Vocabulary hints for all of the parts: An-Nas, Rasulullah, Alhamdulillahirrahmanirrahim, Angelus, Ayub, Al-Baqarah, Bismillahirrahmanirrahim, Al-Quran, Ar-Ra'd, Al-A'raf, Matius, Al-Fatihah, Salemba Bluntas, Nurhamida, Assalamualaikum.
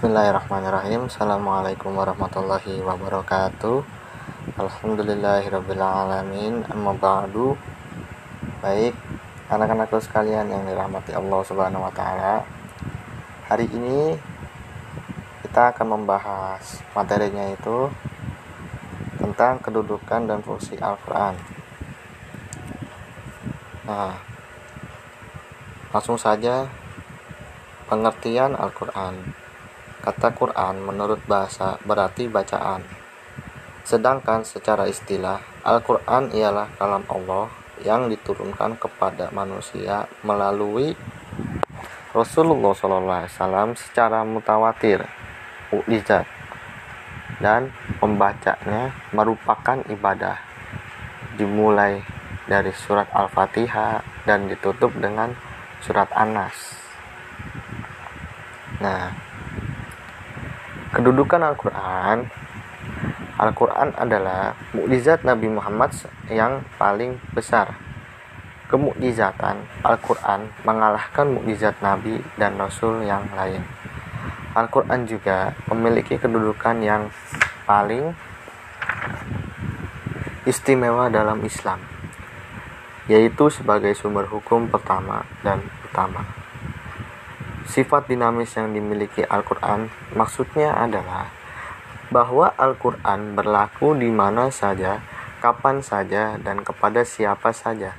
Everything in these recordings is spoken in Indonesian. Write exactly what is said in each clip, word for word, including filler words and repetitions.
Bismillahirrahmanirrahim. Assalamualaikum warahmatullahi wabarakatuh. Alhamdulillahirrahmanirrahim. Amma ba'du. Baik, anak-anakku sekalian yang dirahmati Allah Subhanahu wa Ta'ala, hari ini kita akan membahas materinya itu tentang kedudukan dan fungsi Al-Quran. Nah, langsung saja pengertian Al-Quran. Kata Quran menurut bahasa berarti bacaan. Sedangkan secara istilah, Al-Quran ialah kalam Allah yang diturunkan kepada manusia melalui Rasulullah shallallahu alaihi wasallam secara mutawatir, mukjizat, dan membacanya merupakan ibadah. Dimulai dari surat Al-Fatihah dan ditutup dengan surat An-Nas. Nah, kedudukan Al-Quran. Al-Quran adalah mukjizat Nabi Muhammad yang paling besar. Kemukjizatan Al-Quran mengalahkan mukjizat Nabi dan Rasul yang lain. Al-Quran juga memiliki kedudukan yang paling istimewa dalam Islam, yaitu sebagai sumber hukum pertama dan utama. Sifat dinamis yang dimiliki Al-Quran maksudnya adalah bahwa Al-Quran berlaku di mana saja, kapan saja, dan kepada siapa saja.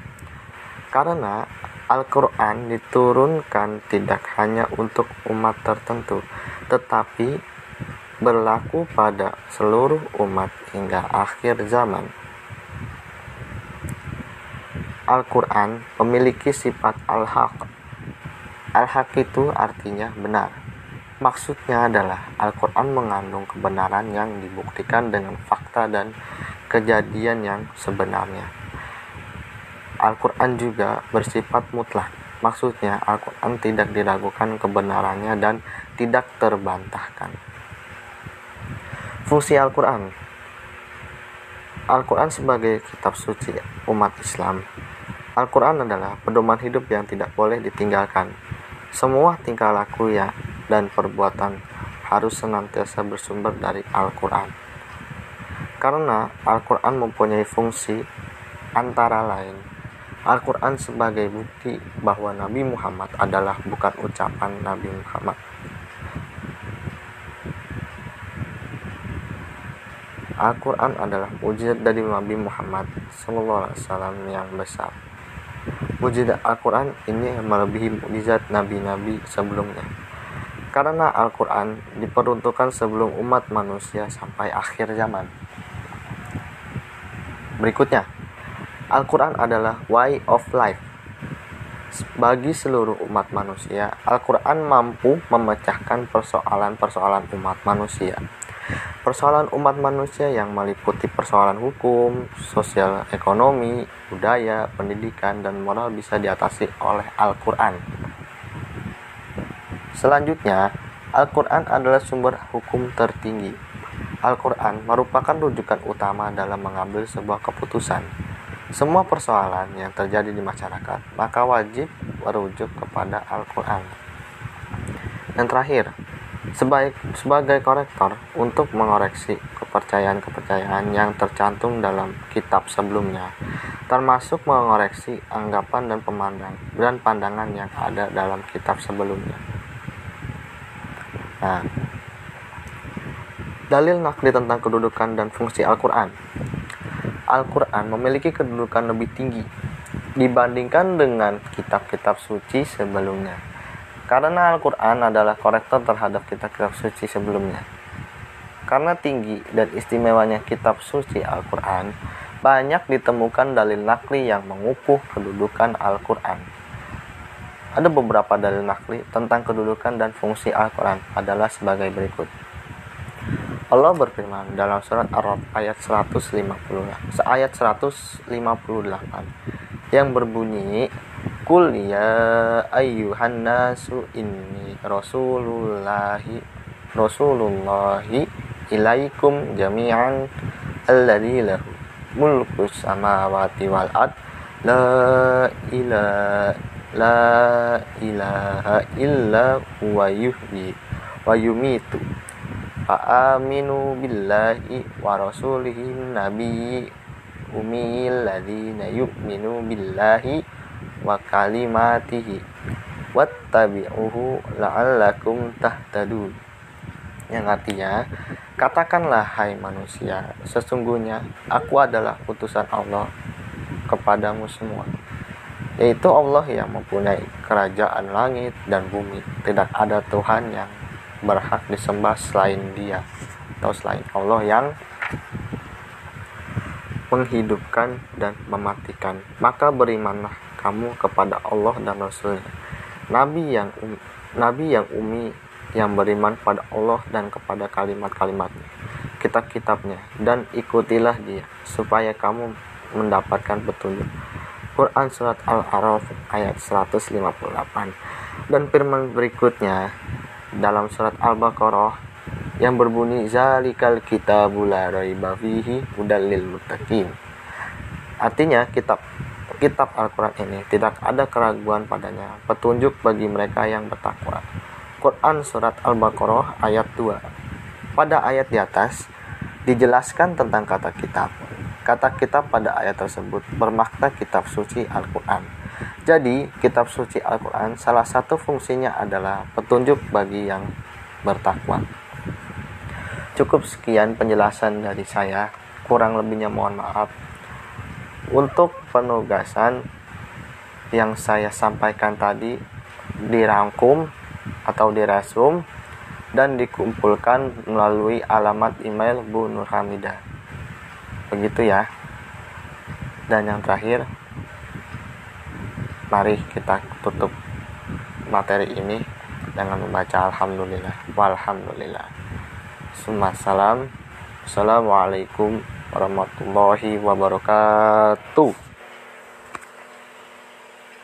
Karena Al-Quran diturunkan tidak hanya untuk umat tertentu, tetapi berlaku pada seluruh umat hingga akhir zaman. Al-Quran memiliki sifat al-haq. Al-Haq itu artinya benar. Maksudnya adalah Al-Quran mengandung kebenaran yang dibuktikan dengan fakta dan kejadian yang sebenarnya. Al-Quran juga bersifat mutlak. Maksudnya Al-Quran tidak diragukan kebenarannya dan tidak terbantahkan. Fungsi Al-Quran. Al-Quran sebagai kitab suci umat Islam. Al-Quran adalah pedoman hidup yang tidak boleh ditinggalkan. Semua tingkah laku ya dan perbuatan harus senantiasa bersumber dari Al-Quran. Karena Al-Quran mempunyai fungsi antara lain, Al-Quran sebagai bukti bahwa Nabi Muhammad adalah bukan ucapan Nabi Muhammad. Al-Quran adalah mukjizat dari Nabi Muhammad shallallahu alaihi wasallam yang besar. Mukjizat Al-Quran ini melebihi mukjizat nabi-nabi sebelumnya, karena Al-Quran diperuntukkan sebelum umat manusia sampai akhir zaman. Berikutnya, Al-Quran adalah way of life. Bagi seluruh umat manusia, Al-Quran mampu memecahkan persoalan-persoalan umat manusia. Persoalan umat manusia yang meliputi persoalan hukum, sosial, ekonomi, budaya, pendidikan, dan moral bisa diatasi oleh Al-Quran. Selanjutnya, Al-Quran adalah sumber hukum tertinggi. Al-Quran merupakan rujukan utama dalam mengambil sebuah keputusan. Semua persoalan yang terjadi di masyarakat, maka wajib merujuk kepada Al-Quran. Dan terakhir, Sebaik, sebagai korektor untuk mengoreksi kepercayaan-kepercayaan yang tercantum dalam kitab sebelumnya, termasuk mengoreksi anggapan dan pemandang dan pandangan yang ada dalam kitab sebelumnya. Nah, dalil naqli tentang kedudukan dan fungsi Al-Quran. Al-Quran memiliki kedudukan lebih tinggi dibandingkan dengan kitab-kitab suci sebelumnya, karena Al-Quran adalah korektor terhadap kitab-kitab suci sebelumnya. Karena tinggi dan istimewanya kitab suci Al-Quran, banyak ditemukan dalil naqli yang mengukuh kedudukan Al-Quran. Ada beberapa dalil naqli tentang kedudukan dan fungsi Al-Quran adalah sebagai berikut. Allah berfirman dalam surat Ar-Ra'd ayat seratus lima puluh, ayat seratus lima puluh delapan yang berbunyi, Qul ya ayyuhan nasu inni rasulullahi rasulullahi ilaikum jami'an alladzi lahu mulkus samawati wal ard la ilaha la ilaha illa huwa yuhyi wa yumitu. Fa aminu billahi wa rasulihin nabiyyi umil ladzina yu'minu billahi wa kalimatihi wattabi'uhu la'allakum tahtadun. Yang artinya, katakanlah hai manusia, sesungguhnya aku adalah utusan Allah kepadamu semua, yaitu Allah yang mempunyai kerajaan langit dan bumi. Tidak ada Tuhan yang berhak disembah selain Dia, atau selain Allah yang menghidupkan dan mematikan. Maka berimanlah kamu kepada Allah dan Rasul-Nya. Nabi yang um, Nabi yang umi yang beriman pada Allah dan kepada kalimat-kalimatnya, kitab-kitabnya, dan ikutilah dia supaya kamu mendapatkan petunjuk. Quran Surat Al-A'raf ayat seratus lima puluh delapan. Dan firman berikutnya dalam Surat Al-Baqarah yang berbunyi zalikal kitabu la raiba fihi hudal lil muttaqin. Artinya kitab kitab Al-Quran ini tidak ada keraguan padanya, petunjuk bagi mereka yang bertakwa. Quran Surat Al-Baqarah ayat dua. Pada ayat di atas dijelaskan tentang kata kitab. Kata kitab pada ayat tersebut bermakna kitab suci Al-Quran. Jadi kitab suci Al-Quran salah satu fungsinya adalah petunjuk bagi yang bertakwa. Cukup sekian penjelasan dari saya, kurang lebihnya mohon maaf. Untuk penugasan yang saya sampaikan tadi dirangkum atau dirasum dan dikumpulkan melalui alamat email Bu Nurhamida. Begitu ya. Dan yang terakhir, mari kita tutup materi ini dengan membaca Alhamdulillah. Walhamdulillah. Assalamualaikum warahmatullahi wabarakatuh.